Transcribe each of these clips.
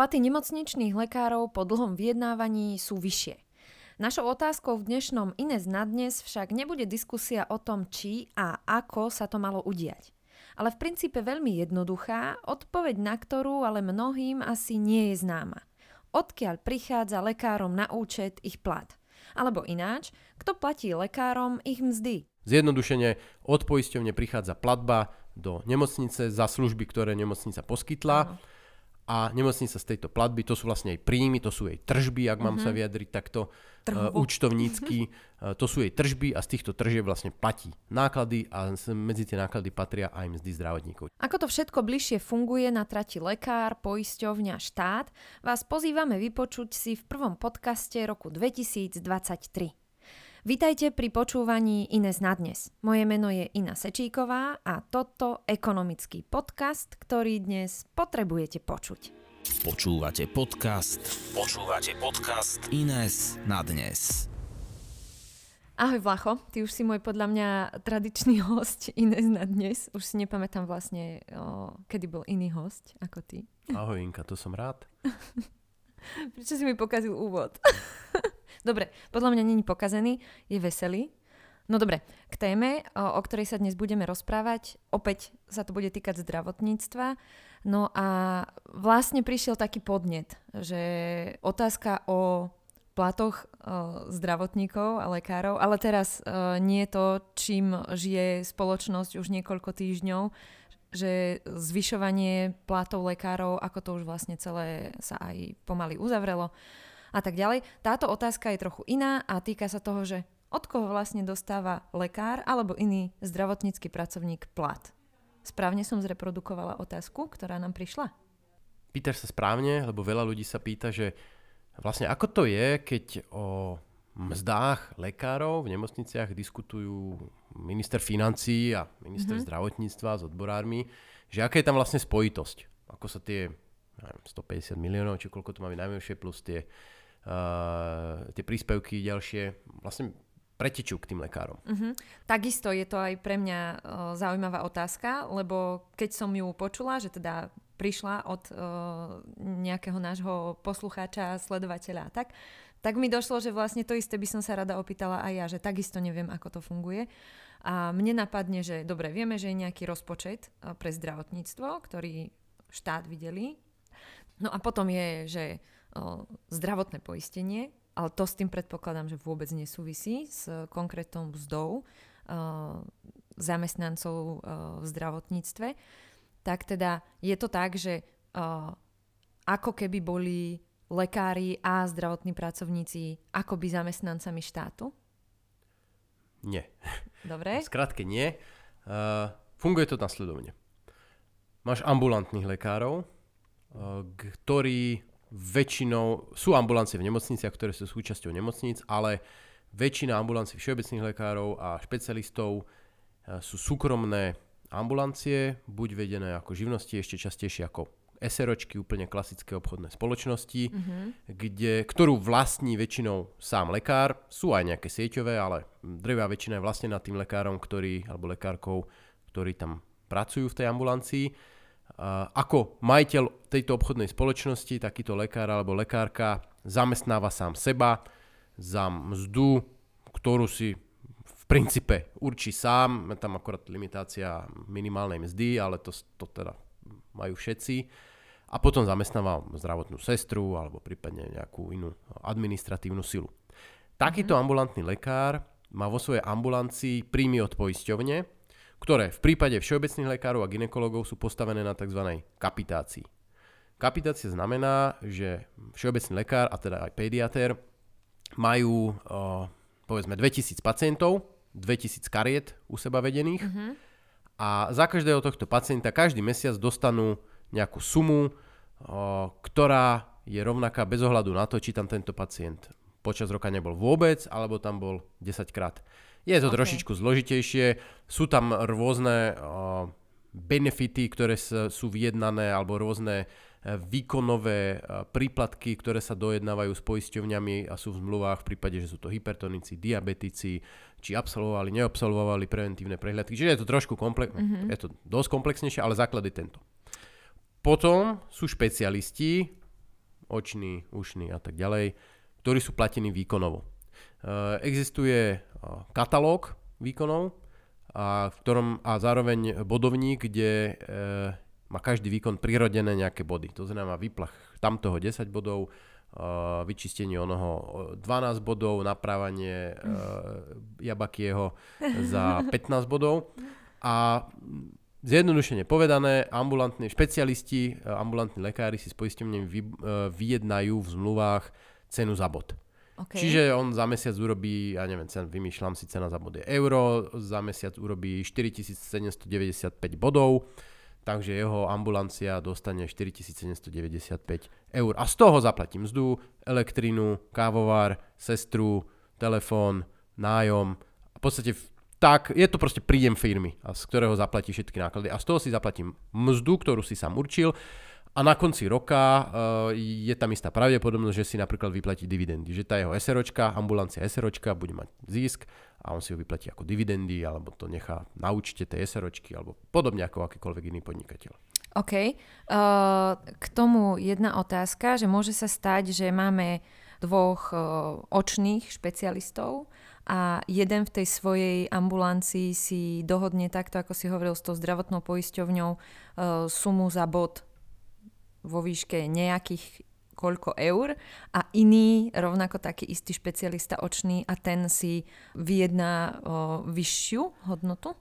Platy nemocničných lekárov po dlhom vyjednávaní sú vyššie. Našou otázkou v dnešnom INESS na dnes však nebude diskusia o tom, či a ako sa to malo udiať. Ale v princípe veľmi jednoduchá, odpoveď na ktorú ale mnohým asi nie je známa. Odkiaľ prichádza lekárom na účet ich plat? Alebo ináč, kto platí lekárom ich mzdy? Zjednodušene, od poisťovne prichádza platba do nemocnice za služby, ktoré nemocnica poskytla. A nemocnica z tejto platby, to sú vlastne jej príjmy, to sú jej tržby, ak mám sa vyjadriť takto účtovnícky, to sú jej tržby a z týchto tržieb vlastne platí náklady a medzi tie náklady patria aj mzdy zdravotníkov. Ako to všetko bližšie funguje na trati lekár, poisťovňa, štát, vás pozývame vypočuť si v prvom podcaste roku 2023. Vítajte pri počúvaní INESS na dnes. Moje meno je Ina Sečíková a toto ekonomický podcast, ktorý dnes potrebujete počuť. Počúvate podcast INESS na dnes. Ahoj Vlacho, ty už si môj podľa mňa tradičný hosť INESS na dnes. Už si nepamätám vlastne, kedy bol iný hosť ako ty. Ahoj Inka, to som rád. Prečo si mi pokazil úvod? Dobre, podľa mňa není pokazený, je veselý. No dobre, k téme, o ktorej sa dnes budeme rozprávať, opäť sa to bude týkať zdravotníctva. No a vlastne prišiel taký podnet, že otázka o platoch zdravotníkov a lekárov, ale teraz nie to, čím žije spoločnosť už niekoľko týždňov, že zvyšovanie platov lekárov, ako to už vlastne celé sa aj pomaly uzavrelo, a tak ďalej. Táto otázka je trochu iná a týka sa toho, že od koho vlastne dostáva lekár alebo iný zdravotnícky pracovník plat. Správne som zreprodukovala otázku, ktorá nám prišla? Pýtaš sa správne, lebo veľa ľudí sa pýta, že vlastne ako to je, keď o mzdách lekárov v nemocniciach diskutujú minister financií a minister zdravotníctva s odborármi, že aká je tam vlastne spojitosť. Ako sa tie 150 miliónov, či koľko to máme najmenšie, plus tie príspevky ďalšie vlastne pretečú k tým lekárom. Takisto je to aj pre mňa zaujímavá otázka, lebo keď som ju počula, že teda prišla od nejakého nášho poslucháča, sledovateľa a tak mi došlo, že vlastne to isté by som sa rada opýtala aj ja, že takisto neviem, ako to funguje. A mne napadne, že dobre, vieme, že je nejaký rozpočet pre zdravotníctvo, ktorý štát videli. No a potom je, že zdravotné poistenie, ale to s tým predpokladám, že vôbec nesúvisí s konkrétnou mzdou zamestnancov v zdravotníctve. Tak teda je to tak, že ako keby boli lekári a zdravotní pracovníci akoby zamestnancami štátu? Nie. Dobre. Skrátke nie. Funguje to nasledovne. Máš ambulantných lekárov, ktorí väčšinou, sú ambulancie v nemocniciach, ktoré sú súčasťou nemocníc, ale väčšina ambulancií všeobecných lekárov a špecialistov sú súkromné ambulancie, buď vedené ako živnosti, ešte častejšie ako SROčky, úplne klasické obchodné spoločnosti, ktorú vlastní väčšinou sám lekár, sú aj nejaké sieťové, ale drevá väčšina je vlastnená tým lekárom, alebo lekárkou, ktorí tam pracujú v tej ambulancii. Ako majiteľ tejto obchodnej spoločnosti takýto lekár alebo lekárka zamestnáva sám seba za mzdu, ktorú si v princípe určí sám, tam akorát limitácia minimálnej mzdy, ale to teda majú všetci, a potom zamestnáva zdravotnú sestru alebo prípadne nejakú inú administratívnu silu. Takýto ambulantný lekár má vo svojej ambulancii príjmy od poisťovne, ktoré v prípade všeobecných lekárov a gynekologov sú postavené na tzv. Kapitácii. Kapitácia znamená, že všeobecný lekár, a teda aj pediatér, majú povedzme 2000 pacientov, 2000 kariet u seba vedených, a za každého tohto pacienta každý mesiac dostanú nejakú sumu, ktorá je rovnaká bez ohľadu na to, či tam tento pacient počas roka nebol vôbec, alebo tam bol 10-krát. Je to trošičku zložitejšie, sú tam rôzne benefity, ktoré sú vyjednané, alebo rôzne výkonové príplatky, ktoré sa dojednávajú s poisťovňami a sú v zmluvách v prípade, že sú to hypertonici, diabetici, či absolvovali, neabsolvovali preventívne prehliadky. Čiže je to trošku je to dosť komplexnejšie, ale základ je tento. Potom sú špecialisti, očný, ušný a tak ďalej, ktorí sú platení výkonovo. Existuje katalóg výkonov a v ktorom a zároveň bodovník, kde má každý výkon prirodené nejaké body. To znamená výplach tamtoho 10 bodov, vyčistenie onoho 12 bodov, naprávanie Jabakieho za 15 bodov. A zjednodušene povedané, ambulantní špecialisti, ambulantní lekári si s poisťovňami vyjednajú v zmluvách cenu za bod. Okay. Čiže on za mesiac urobí, ja neviem, vymýšľam si, cena za bod je euro, za mesiac urobí 4795 bodov, takže jeho ambulancia dostane 4795 eur. A z toho zaplatím mzdu, elektrinu, kávovár, sestru, telefón, nájom. V podstate tak, je to proste príjem firmy, z ktorého zaplatí všetky náklady. A z toho si zaplatím mzdu, ktorú si sám určil. A na konci roka je tam istá pravdepodobnosť, že si napríklad vyplatí dividendy. Že tá jeho SROčka, ambulancia SROčka bude mať zisk a on si ho vyplatí ako dividendy alebo to nechá na účte tej SROčky alebo podobne ako akýkoľvek iný podnikateľ. OK. K tomu jedna otázka, že môže sa stať, že máme dvoch očných špecialistov a jeden v tej svojej ambulancii si dohodne takto, ako si hovoril, s tou zdravotnou poisťovňou sumu za bod vo výške nejakých koľko eur a iný rovnako taký istý špecialista očný a ten si vyjedná vyššiu hodnotu?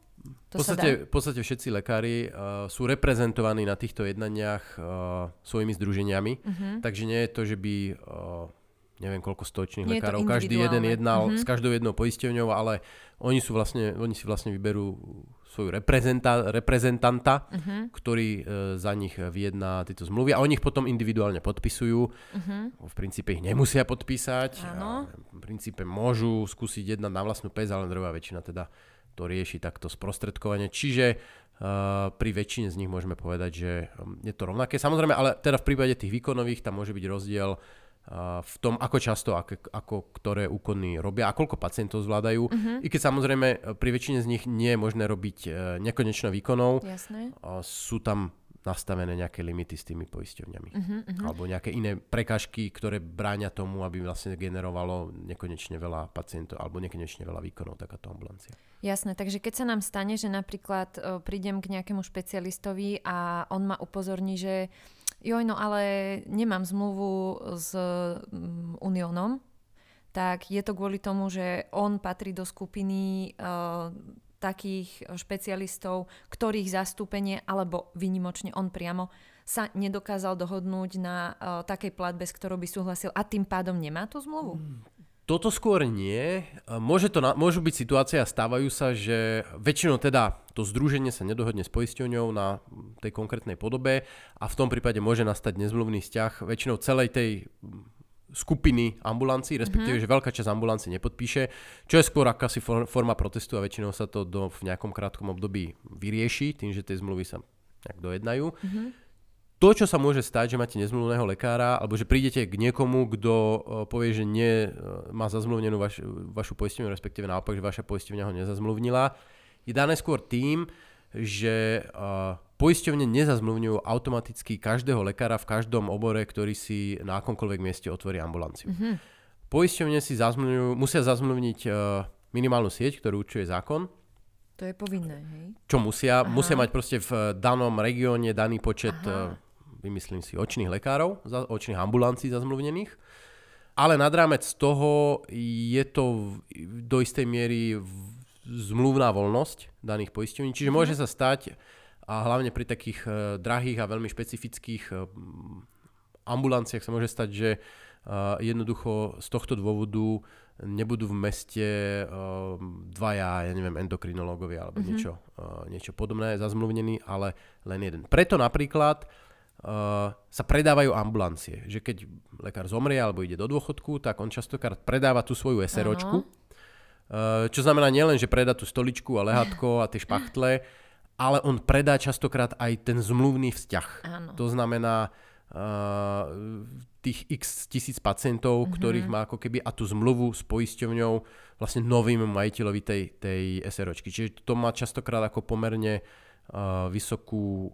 V podstate všetci lekári sú reprezentovaní na týchto jednaniach svojimi združeniami, takže nie je to, že by neviem koľko stočných lekárov, každý jeden jednal s každou jednou poisťovňou, ale oni si vlastne vyberú svoju reprezentanta, ktorý za nich vyjedná tieto zmluvy a oni ich potom individuálne podpisujú. V princípe ich nemusia podpísať. V princípe môžu skúsiť jednať na vlastnú pes, ale druhá väčšina teda to rieši takto sprostredkovanie. Čiže pri väčšine z nich môžeme povedať, že je to rovnaké. Samozrejme, ale teda v prípade tých výkonových tam môže byť rozdiel v tom, ako často, ako ktoré úkony robia a koľko pacientov zvládajú. I keď samozrejme pri väčšine z nich nie je možné robiť nekonečno výkonov. Jasné. Sú tam nastavené nejaké limity s tými poisťovňami. Alebo nejaké iné prekážky, ktoré bránia tomu, aby vlastne generovalo nekonečne veľa pacientov alebo nekonečne veľa výkonov takáto ambulancia. Jasné, takže keď sa nám stane, že napríklad prídem k nejakému špecialistovi a on ma upozorní, že joj, no ale nemám zmluvu s Uniónom, tak je to kvôli tomu, že on patrí do skupiny takých špecialistov, ktorých zastúpenie, alebo výnimočne on priamo, sa nedokázal dohodnúť na takej platbe, s ktorou by súhlasil a tým pádom nemá tú zmluvu? Toto skôr nie. Môžu byť situácie a stávajú sa, že väčšinou teda to združenie sa nedohodne s poisťovňou na tej konkrétnej podobe a v tom prípade môže nastať nezmluvný vzťah väčšinou celej tej skupiny ambulancií, respektíve, že veľká časť ambulancií nepodpíše, čo je skôr akási forma protestu a väčšinou sa to v nejakom krátkom období vyrieši tým, že tie zmluvy sa nejak dojednajú. To, čo sa môže stať, že máte nezmluvného lekára, alebo že prídete k niekomu, kto povie, že nie má zazmluvnenú vašu poisťovňu, respektíve naopak, že vaša poisťovňa ho nezazmluvnila, je dané skôr tým, že poisťovne nezazmluvňujú automaticky každého lekára v každom obore, ktorý si na akomkoľvek mieste otvorí ambulanciu. Poisťovne si musia zazmluvniť minimálnu sieť, ktorú určuje zákon. To je povinné, hej? Čo musia? Aha. Musia mať proste v danom regióne daný počet... vymyslím si, očných lekárov, očných ambulancií zazmluvnených. Ale nad rámec toho je to do istej miery zmluvná voľnosť daných poisťovní. Čiže môže sa stať, a hlavne pri takých drahých a veľmi špecifických ambulanciách sa môže stať, že jednoducho z tohto dôvodu nebudú v meste dvaja, ja neviem, endokrinológovia alebo niečo podobné zazmluvnení, ale len jeden. Preto napríklad sa predávajú ambulancie. Že keď lekár zomrie alebo ide do dôchodku, tak on častokrát predáva tú svoju SROčku. Čo znamená nielen, že predá tú stoličku a lehátko a tie špachtle, ale on predá častokrát aj ten zmluvný vzťah. Ano. To znamená tých x tisíc pacientov, ktorých má ako keby a tú zmluvu s poisťovňou vlastne novým majiteľovi tej SROčky. Čiže to má častokrát ako pomerne vysokú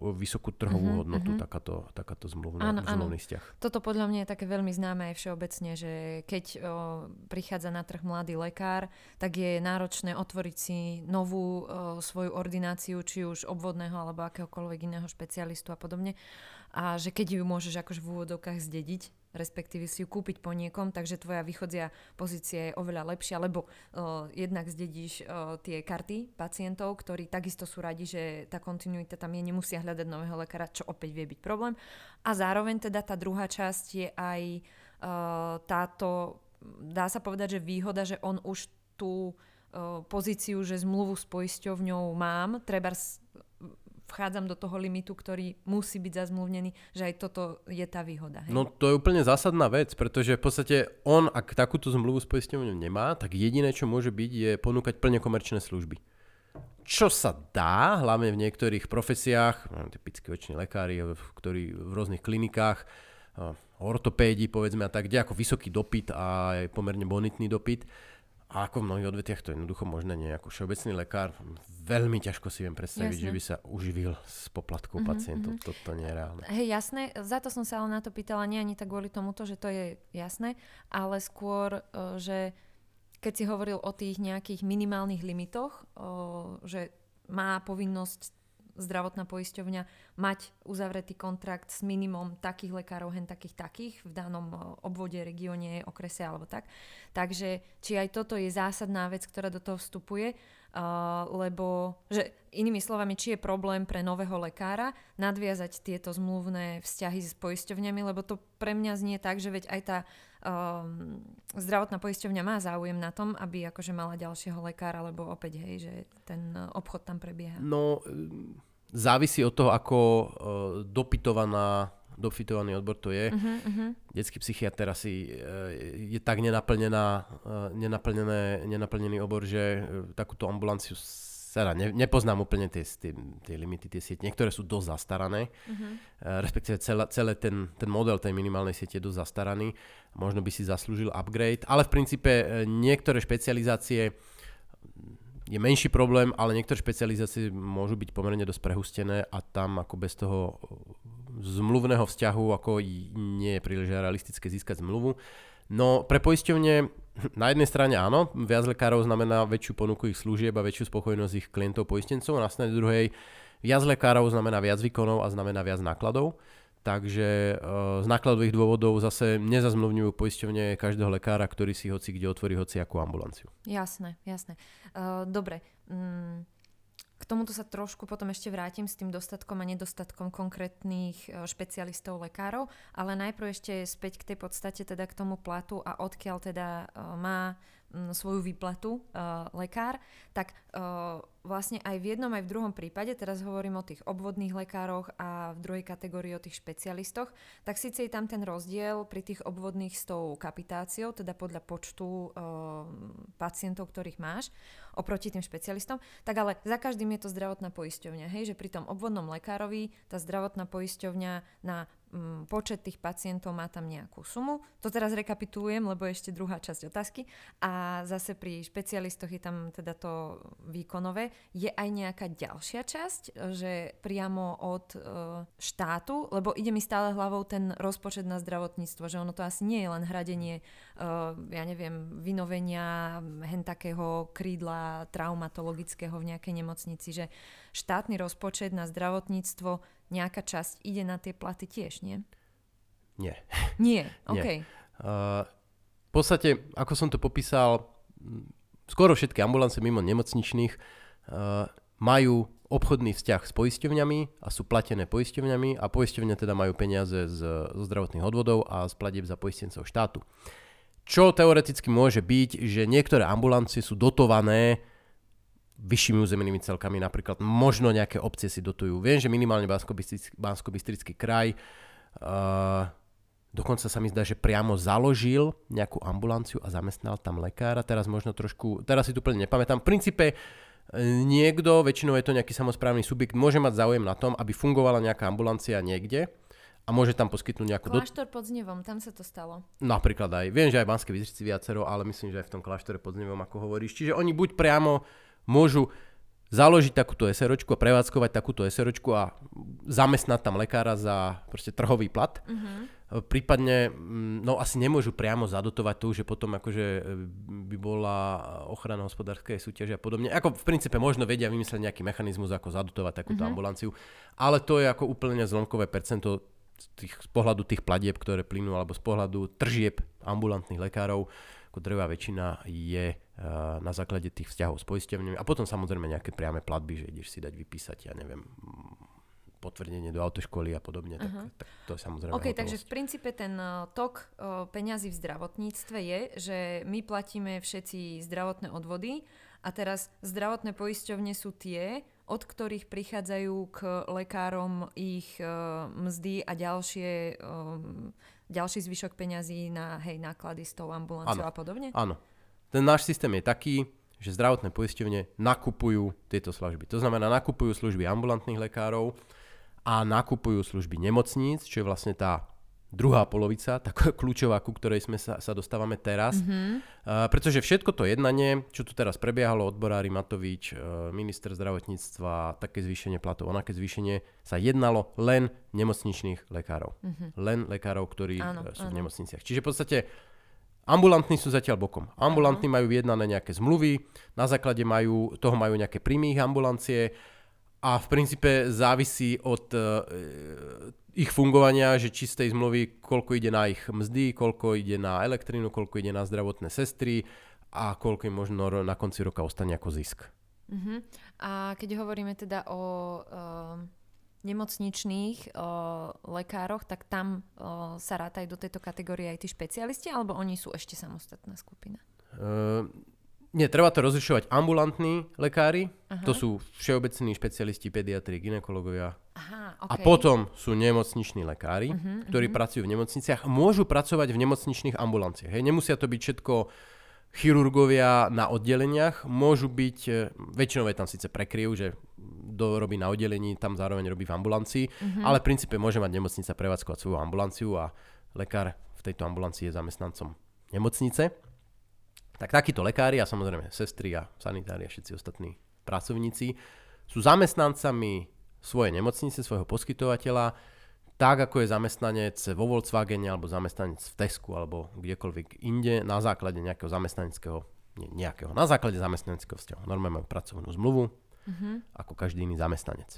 trhovú hodnotu, takáto zmluvný vzťah. Toto podľa mňa je také veľmi známe aj všeobecne, že keď prichádza na trh mladý lekár, tak je náročné otvoriť si novú svoju ordináciu, či už obvodného alebo akéhokoľvek iného špecialistu a podobne. A že keď ju môžeš akože v úvodovkách zdediť, respektíve si ju kúpiť po niekom, takže tvoja východzia pozícia je oveľa lepšia, lebo jednak zdedíš tie karty pacientov, ktorí takisto sú radi, že tá kontinuita tam je, nemusia hľadať nového lekára, čo opäť vie byť problém. A zároveň teda tá druhá časť je aj táto, dá sa povedať, že výhoda, že on už tú pozíciu, že zmluvu s poisťovňou mám, trebárs vchádzam do toho limitu, ktorý musí byť zazmluvnený, že aj toto je tá výhoda. Hej? No to je úplne zásadná vec, pretože v podstate on, ak takúto zmluvu s poisťovňou nemá, tak jediné, čo môže byť, je ponúkať plne komerčné služby. Čo sa dá, hlavne v niektorých profesiách, typicky väčšiní lekári, ktorí v rôznych klinikách, ortopédi, povedzme a tak, kde ako vysoký dopyt a aj pomerne bonitný dopyt. A ako v mnohých odvetiach to je jednoducho možné, nie ako všeobecný lekár, veľmi ťažko si viem predstaviť, jasne, že by sa uživil s poplatkou pacientov. Toto nie je reálne. Hej, jasné, za to som sa ale na to pýtala, nie ani tak kvôli tomuto, že to je jasné, ale skôr, že keď si hovoril o tých nejakých minimálnych limitoch, že má povinnosť zdravotná poisťovňa mať uzavretý kontrakt s minimum takých lekárov, hen takých v danom obvode, regióne, okrese alebo tak. Takže či aj toto je zásadná vec, ktorá do toho vstupuje, lebo že inými slovami, či je problém pre nového lekára nadviazať tieto zmluvné vzťahy s poisťovňami, lebo to pre mňa znie tak, že veď aj tá zdravotná poisťovňa má záujem na tom, aby akože mala ďalšieho lekára, lebo opäť, hej, že ten obchod tam prebieha. No, závisí od toho, ako dopytovaný odbor to je. Detský psychiatr asi je tak nenaplnený obor, že takúto ambulanciu nepoznám úplne tie limity, tie siete. Niektoré sú dosť zastarané, respektíve celé ten model tej minimálnej siete je dosť zastaraný. Možno by si zaslúžil upgrade, ale v princípe niektoré špecializácie je menší problém, ale niektoré špecializácie môžu byť pomerne dosť prehustené a tam ako bez toho zmluvného vzťahu ako nie je príliš realistické získať zmluvu. No pre poisťovne na jednej strane áno, viac lekárov znamená väčšiu ponuku ich služieb a väčšiu spokojnosť ich klientov poistencov, na strane druhej viac lekárov znamená viac výkonov a znamená viac nákladov, takže z nákladových dôvodov zase nezazmluvňujú poisťovne každého lekára, ktorý si hoci kde otvorí hociakú ambulanciu. Jasné. Dobre. K tomuto sa trošku potom ešte vrátim s tým dostatkom a nedostatkom konkrétnych špecialistov, lekárov, ale najprv ešte späť k tej podstate, teda k tomu platu a odkiaľ teda má svoju výplatu lekár, tak vlastne aj v jednom, aj v druhom prípade, teraz hovorím o tých obvodných lekároch a v druhej kategórii o tých špecialistoch, tak síce je tam ten rozdiel pri tých obvodných s tou kapitáciou, teda podľa počtu pacientov, ktorých máš, oproti tým špecialistom, tak ale za každým je to zdravotná poisťovňa, hej, že pri tom obvodnom lekárovi tá zdravotná poisťovňa na počet tých pacientov má tam nejakú sumu. To teraz rekapitulujem, lebo je ešte druhá časť otázky. A zase pri špecialistoch je tam teda to výkonové. Je aj nejaká ďalšia časť, že priamo od štátu, lebo ide mi stále hlavou ten rozpočet na zdravotníctvo, že ono to asi nie je len hradenie, vynovenia hen takého krídla traumatologického v nejakej nemocnici, že štátny rozpočet na zdravotníctvo, nejaká časť ide na tie platy tiež, nie? Nie, okej. Okay. V podstate, ako som to popísal, skoro všetky ambulancie mimo nemocničných majú obchodný vzťah s poisťovňami a sú platené poisťovňami a poisťovne teda majú peniaze zo zdravotných odvodov a z platieb za poistencov štátu. Čo teoreticky môže byť, že niektoré ambulancie sú dotované vyššími územnými celkami, napríklad možno nejaké obcie si dotujú. Viem, že minimálne Banskobystrický kraj dokonca sa mi zdá, že priamo založil nejakú ambulanciu a zamestnal tam lekára. Teraz si tu plne nepamätám. V princípe niekto, väčšinou je to nejaký samosprávny subjekt, môže mať záujem na tom, aby fungovala nejaká ambulancia niekde a môže tam poskytnúť nejakú... Kláštor pod Znevom, tam sa to stalo. Napríklad aj. Viem, že aj v Banskej Bystrici viacero, ale myslím, že aj v tom kláštore pod Znevom, ako hovoríš. Čiže oni buď priamo môžu založiť takúto SROčku a prevádzkovať takúto SROčku a zamestnať tam lekára za proste trhový plat. Mm-hmm. Prípadne, no asi nemôžu priamo zadotovať to, že potom akože by bola ochrana hospodárskej súťaže a podobne. Ako v princípe možno vedia vymyslieť nejaký mechanizmus, ako zadotovať takúto mm-hmm. ambulanciu, ale to je ako úplne zlomkové percento z pohľadu tých platieb, ktoré plynú, alebo z pohľadu tržieb ambulantných lekárov. Ako drevá väčšina je na základe tých vzťahov s poisťovňami a potom samozrejme nejaké priame platby, že ideš si dať vypísať, ja neviem, potvrdenie do autoškoly a podobne, uh-huh. tak to je samozrejme hotovosť. Takže v princípe ten tok peňazí v zdravotníctve je, že my platíme všetci zdravotné odvody a teraz zdravotné poisťovne sú tie, od ktorých prichádzajú k lekárom ich mzdy a ďalší zvyšok peňazí na náklady s tou ambulanciou a podobne? Áno. Ten náš systém je taký, že zdravotné poisťovne nakupujú tieto služby. To znamená, nakupujú služby ambulantných lekárov a nakupujú služby nemocníc, čo je vlastne tá druhá polovica, tá kľúčová, ku ktorej sme sa dostávame teraz. Mm-hmm. Pretože všetko to jednanie, čo tu teraz prebiehalo, odborári Matovič, minister zdravotníctva, také zvýšenie platov, onaké zvýšenie, sa jednalo len nemocničných lekárov. Mm-hmm. Len lekárov, ktorí sú v nemocniciach. Čiže v podstate ambulantní sú zatiaľ bokom. Ambulantní majú vyjednané nejaké zmluvy, na základe majú nejaké príjmy ich ambulancie a v princípe závisí od ich fungovania, že či z tej zmluvy, koľko ide na ich mzdy, koľko ide na elektrinu, koľko ide na zdravotné sestry a koľko im možno na konci roka ostane ako zisk. Uh-huh. A keď hovoríme teda o nemocničných lekároch, tak tam sa rátajú do tejto kategórie aj tí špecialisti, alebo oni sú ešte samostatná skupina? Nie, treba to rozlišovať. Ambulantní lekári, aha. to sú všeobecní špecialisti, pediatri, gynekológovia. Aha, okay. A potom sú nemocniční lekári, uh-huh, ktorí uh-huh. pracujú v nemocniciach. Môžu pracovať v nemocničných ambulanciách. Hej. Nemusia to byť všetko chirurgovia na oddeleniach. Môžu byť, väčšinou je tam síce prekryv, že kto robí na oddelení, tam zároveň robí v ambulancii. Uh-huh. Ale v princípe môže mať nemocnica prevádzkovať svoju ambulanciu a lekár v tejto ambulancii je zamestnancom nemocnice. Tak takíto lekári a samozrejme sestry a sanitári a všetci ostatní pracovníci sú zamestnancami svojej nemocnice, svojho poskytovateľa, tak ako je zamestnanec vo Volkswagene alebo zamestnanec v Tesku alebo kdekoľvek inde na základe nejakého na základe zamestnaneckého vzťahu. Normálne majú pracovnú zmluvu, mm-hmm. ako každý iný zamestnanec.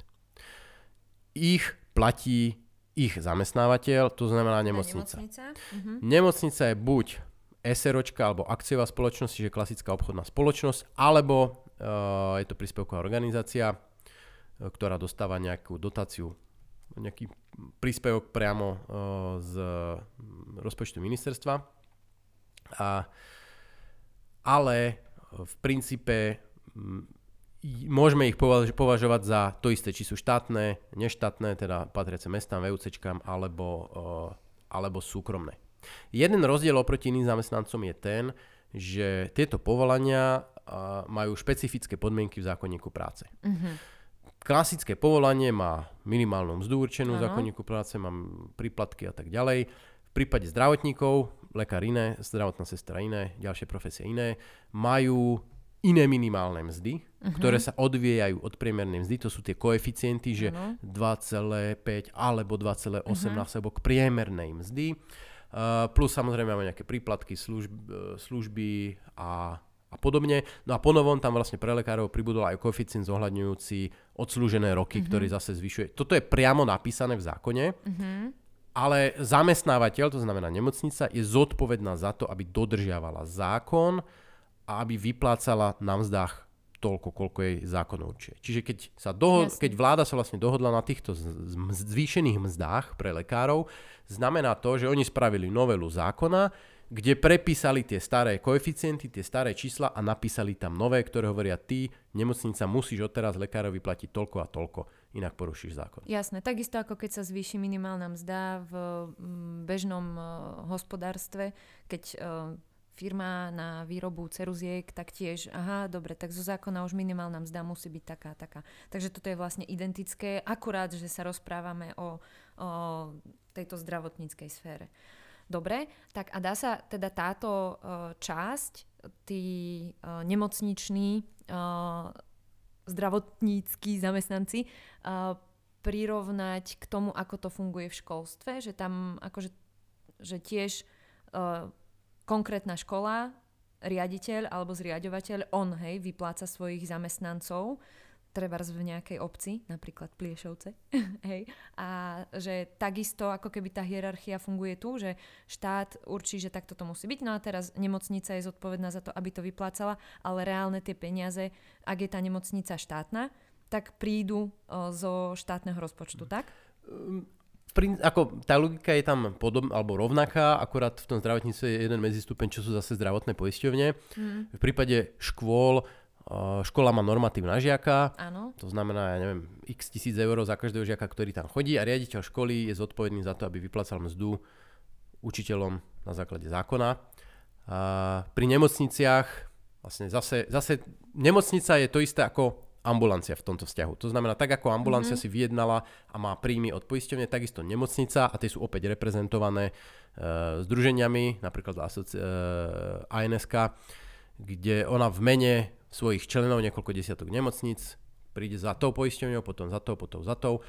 Ich platí ich zamestnávateľ, to znamená nemocnica. Mm-hmm. Nemocnica je buď SROčka alebo akciová spoločnosť, čiže klasická obchodná spoločnosť, alebo je to príspevková organizácia, ktorá dostáva nejakú dotáciu, nejaký príspevok priamo z rozpočtu ministerstva. Ale v princípe môžeme ich považovať za to isté, či sú štátne, neštátne, teda patriace mestám, VUCčkám alebo súkromné. Jeden rozdiel oproti iným zamestnancom je ten, že tieto povolania majú špecifické podmienky v zákonníku práce. Mm-hmm. Klasické povolanie má minimálnu mzdu určenú v zákonníku práce, má príplatky a tak ďalej. V prípade zdravotníkov, lekár iné, zdravotná sestra iné, ďalšie profesie iné, majú iné minimálne mzdy, uh-huh. ktoré sa odvíjajú od priemernej mzdy. To sú tie koeficienty, že 2,5 alebo 2,8 uh-huh. násobok priemernej mzdy. Plus samozrejme máme nejaké príplatky, služby a podobne. No a ponovom tam vlastne pre lekárov pribudol aj koeficient zohľadňujúci odslúžené roky, uh-huh. ktorý zase zvyšuje. Toto je priamo napísané v zákone, uh-huh. ale zamestnávateľ, to znamená nemocnica, je zodpovedná za to, aby dodržiavala zákon a aby vyplácala na mzdách toľko, koľko jej zákon určuje. Čiže keď vláda sa vlastne dohodla na týchto zvýšených mzdách pre lekárov, znamená to, že oni spravili novelu zákona, kde prepísali tie staré koeficienty, tie staré čísla a napísali tam nové, ktoré hovoria, ty, nemocnica, musíš odteraz lekárovi platiť toľko a toľko, inak porušíš zákon. Jasné, takisto ako keď sa zvýši minimálna mzda v bežnom hospodárstve, keď firma na výrobu ceruziek, tak tiež, tak zo zákona už minimálna mzda musí byť taká a taká. Takže toto je vlastne identické, akurát, že sa rozprávame o tejto zdravotníckej sfére. Dobre, tak a dá sa teda táto časť, tí nemocniční zdravotníckí zamestnanci prirovnať k tomu, ako to funguje v školstve, že tam akože, že tiež konkrétna škola, riaditeľ alebo zriaďovateľ, on hej, vypláca svojich zamestnancov, trebárs v nejakej obci, napríklad Pliešovce, hej, a že takisto ako keby tá hierarchia funguje tu, že štát určí, že takto to musí byť, no a teraz nemocnica je zodpovedná za to, aby to vyplácala, ale reálne tie peniaze, ak je tá nemocnica štátna, tak prídu zo štátneho rozpočtu, tak? Ako tá logika je tam podobná alebo rovnaká, akorát v tom zdravotníctve je jeden medzistupeň, čo sú zase zdravotné poisťovne. V prípade škôl, škola má normatív na žiaka, áno. To znamená, ja neviem, x tisíc eur za každého žiaka, ktorý tam chodí, a riaditeľ školy je zodpovedný za to, aby vyplácal mzdu učiteľom na základe zákona. A pri nemocniciach vlastne zase nemocnica je to isté ako ambulancia v tomto vzťahu. To znamená, tak ako ambulancia si vyjednala a má príjmy od poisťovne, takisto nemocnica, a tie sú opäť reprezentované združeniami, napríklad ANS, kde ona v mene svojich členov, niekoľko desiatok nemocníc, príde za tou poisťovňou, potom za tou,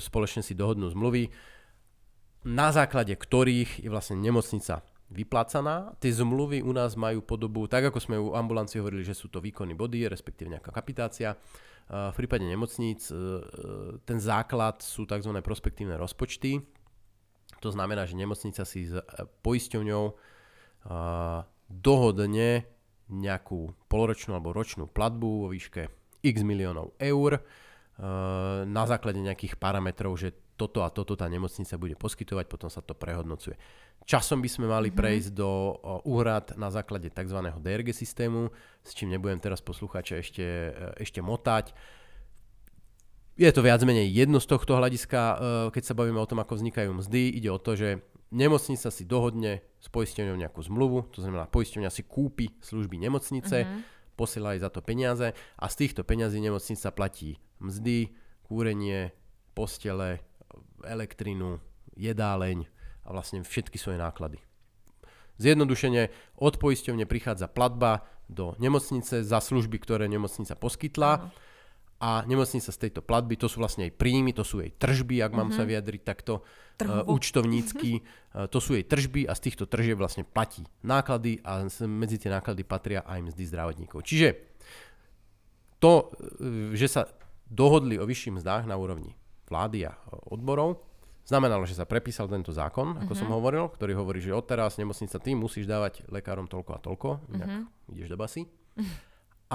spoločne si dohodnú zmluvy, na základe ktorých je vlastne nemocnica vyplácaná. Tie zmluvy u nás majú podobu, tak ako sme u ambulancie hovorili, že sú to výkonné body, respektíve nejaká kapitácia. V prípade nemocníc ten základ sú tzv. Prospektívne rozpočty. To znamená, že nemocnica si s poisťovňou dohodne nejakú poloročnú alebo ročnú platbu vo výške x miliónov eur na základe nejakých parametrov, že toto a toto tá nemocnica bude poskytovať, potom sa to prehodnocuje. Časom by sme mali prejsť do úhrad na základe tzv. DRG systému, s čím nebudem teraz poslucháča ešte motať. Je to viac menej jedno z tohto hľadiska, keď sa bavíme o tom, ako vznikajú mzdy. Ide o to, že nemocnica si dohodne s poisťovňou nejakú zmluvu, to znamená, poisťovňa si kúpi služby nemocnice, posiela jej za to peniaze a z týchto peňazí nemocnica platí mzdy, kúrenie, postele, elektrinu, jedáleň a vlastne všetky svoje náklady. Zjednodušene, od poisťovne prichádza platba do nemocnice za služby, ktoré nemocnica poskytla, a nemocnica z tejto platby, to sú vlastne jej príjmy, to sú jej tržby, ak mám sa vyjadriť takto účtovnícky, to sú jej tržby a z týchto tržieb vlastne platí náklady a medzi tie náklady patria aj mzdy zdravotníkov. Čiže to, že sa dohodli o vyšších mzdách na úrovni vlády a odborov, znamenalo, že sa prepísal tento zákon, ako som hovoril, ktorý hovorí, že odteraz nemocnica, ty musíš dávať lekárom toľko a toľko, inak ideš do basy.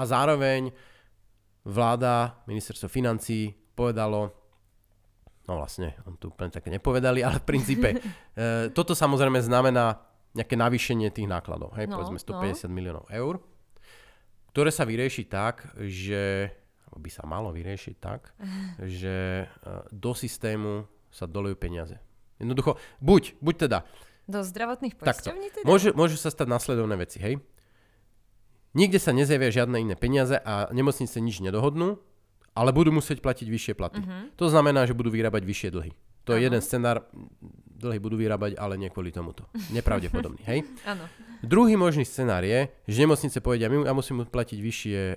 A zároveň vláda, ministerstvo financií povedalo, no vlastne, on tu úplne také nepovedali, ale v princípe, toto samozrejme znamená nejaké navýšenie tých nákladov, hej, povedzme 150 miliónov eur, ktoré sa vyrieši tak, že by sa malo vyriešiť tak, že do systému sa dolejú peniaze. Jednoducho, buď teda. Do zdravotných poisťovní teda? Môžu sa stať nasledovné veci, hej. Nikde sa nezjavia žiadne iné peniaze a nemocnice nič nedohodnú, ale budú musieť platiť vyššie platy. To znamená, že budú vyrábať vyššie dlhy. To je jeden scenár, dlhy budú vyrábať, ale nie kvôli tomuto. Nepravdepodobný, hej? Áno. Druhý možný scenár je, že nemocnice povedia, ja musím platiť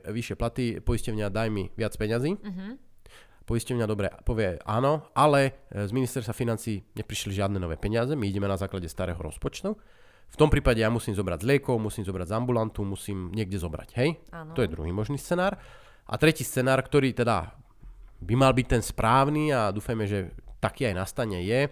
vyššie platy, poisťovňa, daj mi viac peňazí. Poisťovňa dobre povie áno, ale z ministerstva financií neprišli žiadne nové peniaze, my ideme na základe starého rozpočtu. V tom prípade ja musím zobrať z liekov, musím zobrať z ambulantu, musím niekde zobrať, hej? Ano. To je druhý možný scenár. A tretí scenár, ktorý teda by mal byť ten správny a dúfajme, že taký aj nastane, je,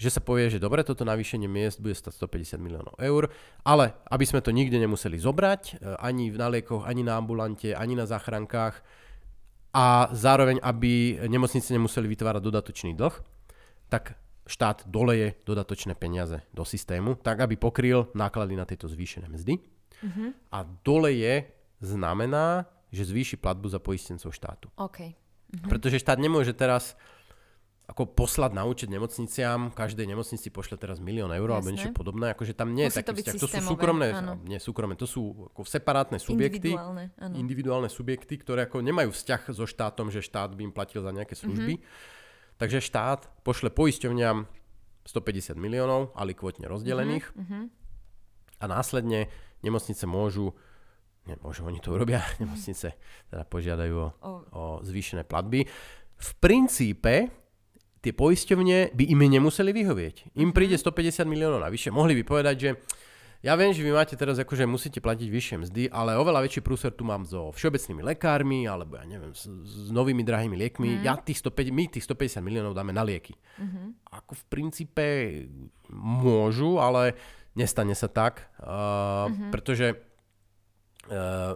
že sa povie, že dobre, toto navýšenie miest bude stať 150 miliónov eur, ale aby sme to nikde nemuseli zobrať, ani na liekoch, ani na ambulante, ani na záchrankách, a zároveň, aby nemocnice nemuseli vytvárať dodatočný dlh, tak štát doleje dodatočné peniaze do systému, tak aby pokryl náklady na tieto zvýšené mzdy. A doleje znamená, že zvýši platbu za poistencov štátu. Okay. Pretože štát nemôže teraz ako poslať na účet nemocniciam, každej nemocnici pošle teraz 1 000 000 eur. Jasné. Alebo niečo podobné, akože tam nie je taký vzťah. To sú súkromné, nie súkromné, to sú ako separátne subjekty, individuálne subjekty, ktoré ako nemajú vzťah so štátom, že štát by im platil za nejaké služby. Takže štát pošle poisťovňam 150 miliónov, alikvotne rozdelených, a následne nemocnice môžu Nemôžu, oni to urobia, nemocnice teda požiadajú o zvýšené platby. V princípe tie poisťovne by im nemuseli vyhovieť. Im príde 150 miliónov navyše. Mohli by povedať, že ja viem, že vy máte teraz akože musíte platiť vyššie mzdy, ale oveľa väčší prúser tu mám so všeobecnými lekármi, alebo ja neviem, s novými drahými liekmi. Ja my tých 150 miliónov dáme na lieky. Ako v princípe môžu, ale nestane sa tak, pretože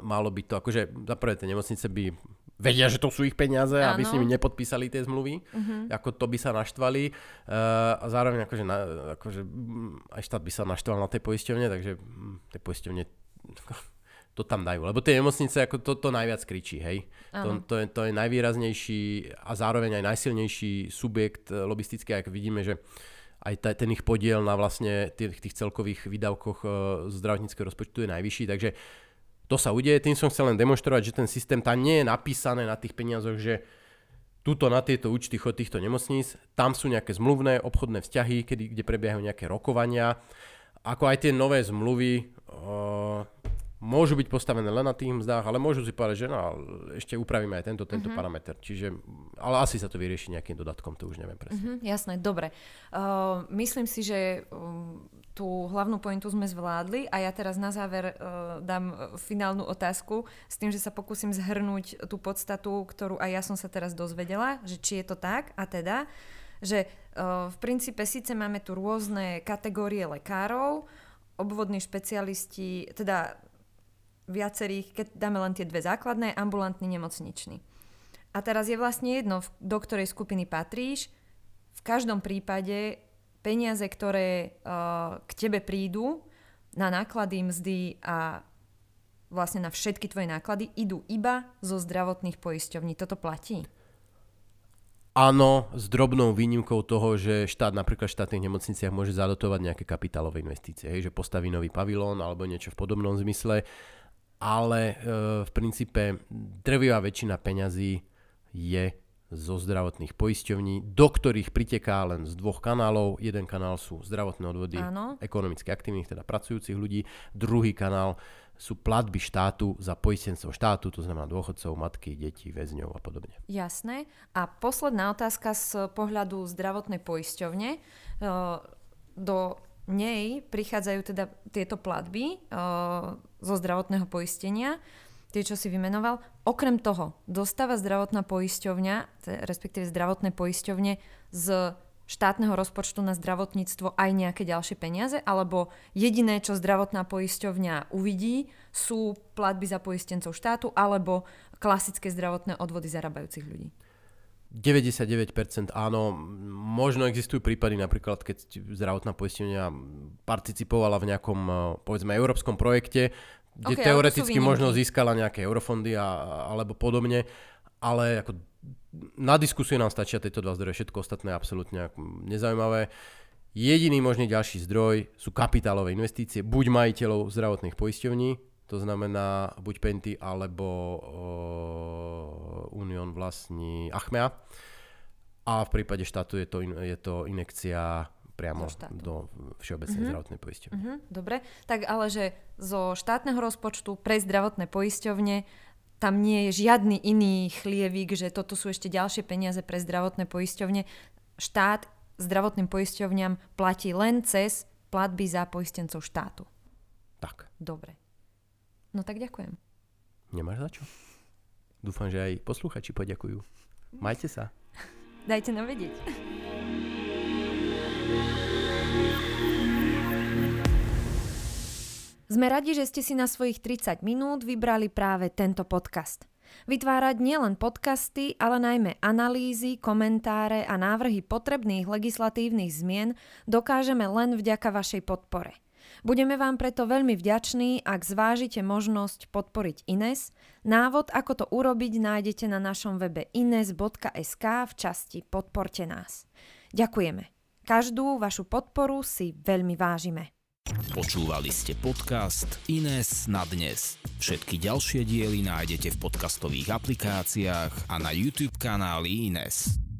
malo by to, akože zaprvé tie nemocnice by vedia, že to sú ich peniaze, aby s nimi nepodpísali tie zmluvy, ako to by sa naštvali. A zároveň akože aj štát by sa naštval na tej poisťovne, takže tie poisťovne to tam dajú. Lebo tie nemocnice, ako to najviac kričí, hej. To je najvýraznejší a zároveň aj najsilnejší subjekt lobistický, ako vidíme, že aj ten ich podiel na vlastne tých celkových výdavkoch zdravotníckeho rozpočtu je najvyšší, takže to sa udeje. Tým som chcel len demonštrovať, že ten systém tam nie je napísané na tých peniazoch, že tuto na tieto účty chod týchto nemocníc, tam sú nejaké zmluvné obchodné vzťahy, kde prebiehajú nejaké rokovania. Ako aj tie nové zmluvy môžu byť postavené len na tých mzdách, ale môžu si povedať, že ešte upravíme aj tento parameter. Čiže, ale asi sa to vyrieši nejakým dodatkom, to už neviem presne. Jasné, dobre. Myslím si, že tú hlavnú pointu sme zvládli a ja teraz na záver dám finálnu otázku s tým, že sa pokúsim zhrnúť tú podstatu, ktorú aj ja som sa teraz dozvedela, že či je to tak a teda, že v princípe síce máme tu rôzne kategórie lekárov, obvodní špecialisti, teda viacerých, keď dáme len tie dve základné, ambulantný, nemocničný. A teraz je vlastne jedno, do ktorej skupiny patríš. V každom prípade peniaze, ktoré k tebe prídu na náklady, mzdy a vlastne na všetky tvoje náklady, idú iba zo zdravotných poisťovní. Toto platí? Áno, s drobnou výnimkou toho, že štát napríklad v štátnych nemocniciach môže zadotovať nejaké kapitálové investície. Hej, že postaví nový pavilón alebo niečo v podobnom zmysle. Ale v princípe drvivá väčšina peňazí je zo zdravotných poisťovní, do ktorých priteká len z dvoch kanálov. Jeden kanál sú zdravotné odvody ekonomicky aktívnych, teda pracujúcich ľudí. Druhý kanál sú platby štátu za poistencov štátu, to znamená dôchodcov, matky, deti, väzňov a podobne. Jasné. A posledná otázka z pohľadu zdravotnej poisťovne. Do nej prichádzajú teda tieto platby zo zdravotného poistenia, tie, čo si vymenoval. Okrem toho, dostáva zdravotná poisťovňa, respektíve zdravotné poisťovne z štátneho rozpočtu na zdravotníctvo aj nejaké ďalšie peniaze, alebo jediné, čo zdravotná poisťovňa uvidí, sú platby za poistencov štátu alebo klasické zdravotné odvody zarábajúcich ľudí? 99% áno. Možno existujú prípady, napríklad keď zdravotná poistenia participovala v nejakom, povedzme, európskom projekte, kde teoreticky možno získala nejaké eurofondy alebo podobne, ale ako na diskusiu nám stačia tieto dva zdroje, všetko ostatné je absolútne nezaujímavé. Jediný možný ďalší zdroj sú kapitálové investície, buď majiteľov zdravotných poisťovní, to znamená buď PNT, alebo Unión vlastní Achmea. A v prípade štátu je to injekcia priamo do všeobecnej zdravotnej poisťovne. Dobre, tak ale že zo štátneho rozpočtu pre zdravotné poisťovne tam nie je žiadny iný chlievík, že toto sú ešte ďalšie peniaze pre zdravotné poisťovne. Štát zdravotným poisťovňam platí len cez platby za poistencov štátu. Tak. Dobre. No tak ďakujem. Nemáš za čo. Dúfam, že aj posluchači poďakujú. Majte sa. Dajte nám vedieť. Sme radi, že ste si na svojich 30 minút vybrali práve tento podcast. Vytvárať nielen podcasty, ale najmä analýzy, komentáre a návrhy potrebných legislatívnych zmien dokážeme len vďaka vašej podpore. Budeme vám preto veľmi vďační, ak zvážite možnosť podporiť INESS. Návod, ako to urobiť, nájdete na našom webe ines.sk v časti Podporte nás. Ďakujeme. Každú vašu podporu si veľmi vážime. Počúvali ste podcast INESS na dnes. Všetky ďalšie diely nájdete v podcastových aplikáciách a na YouTube kanáli INESS.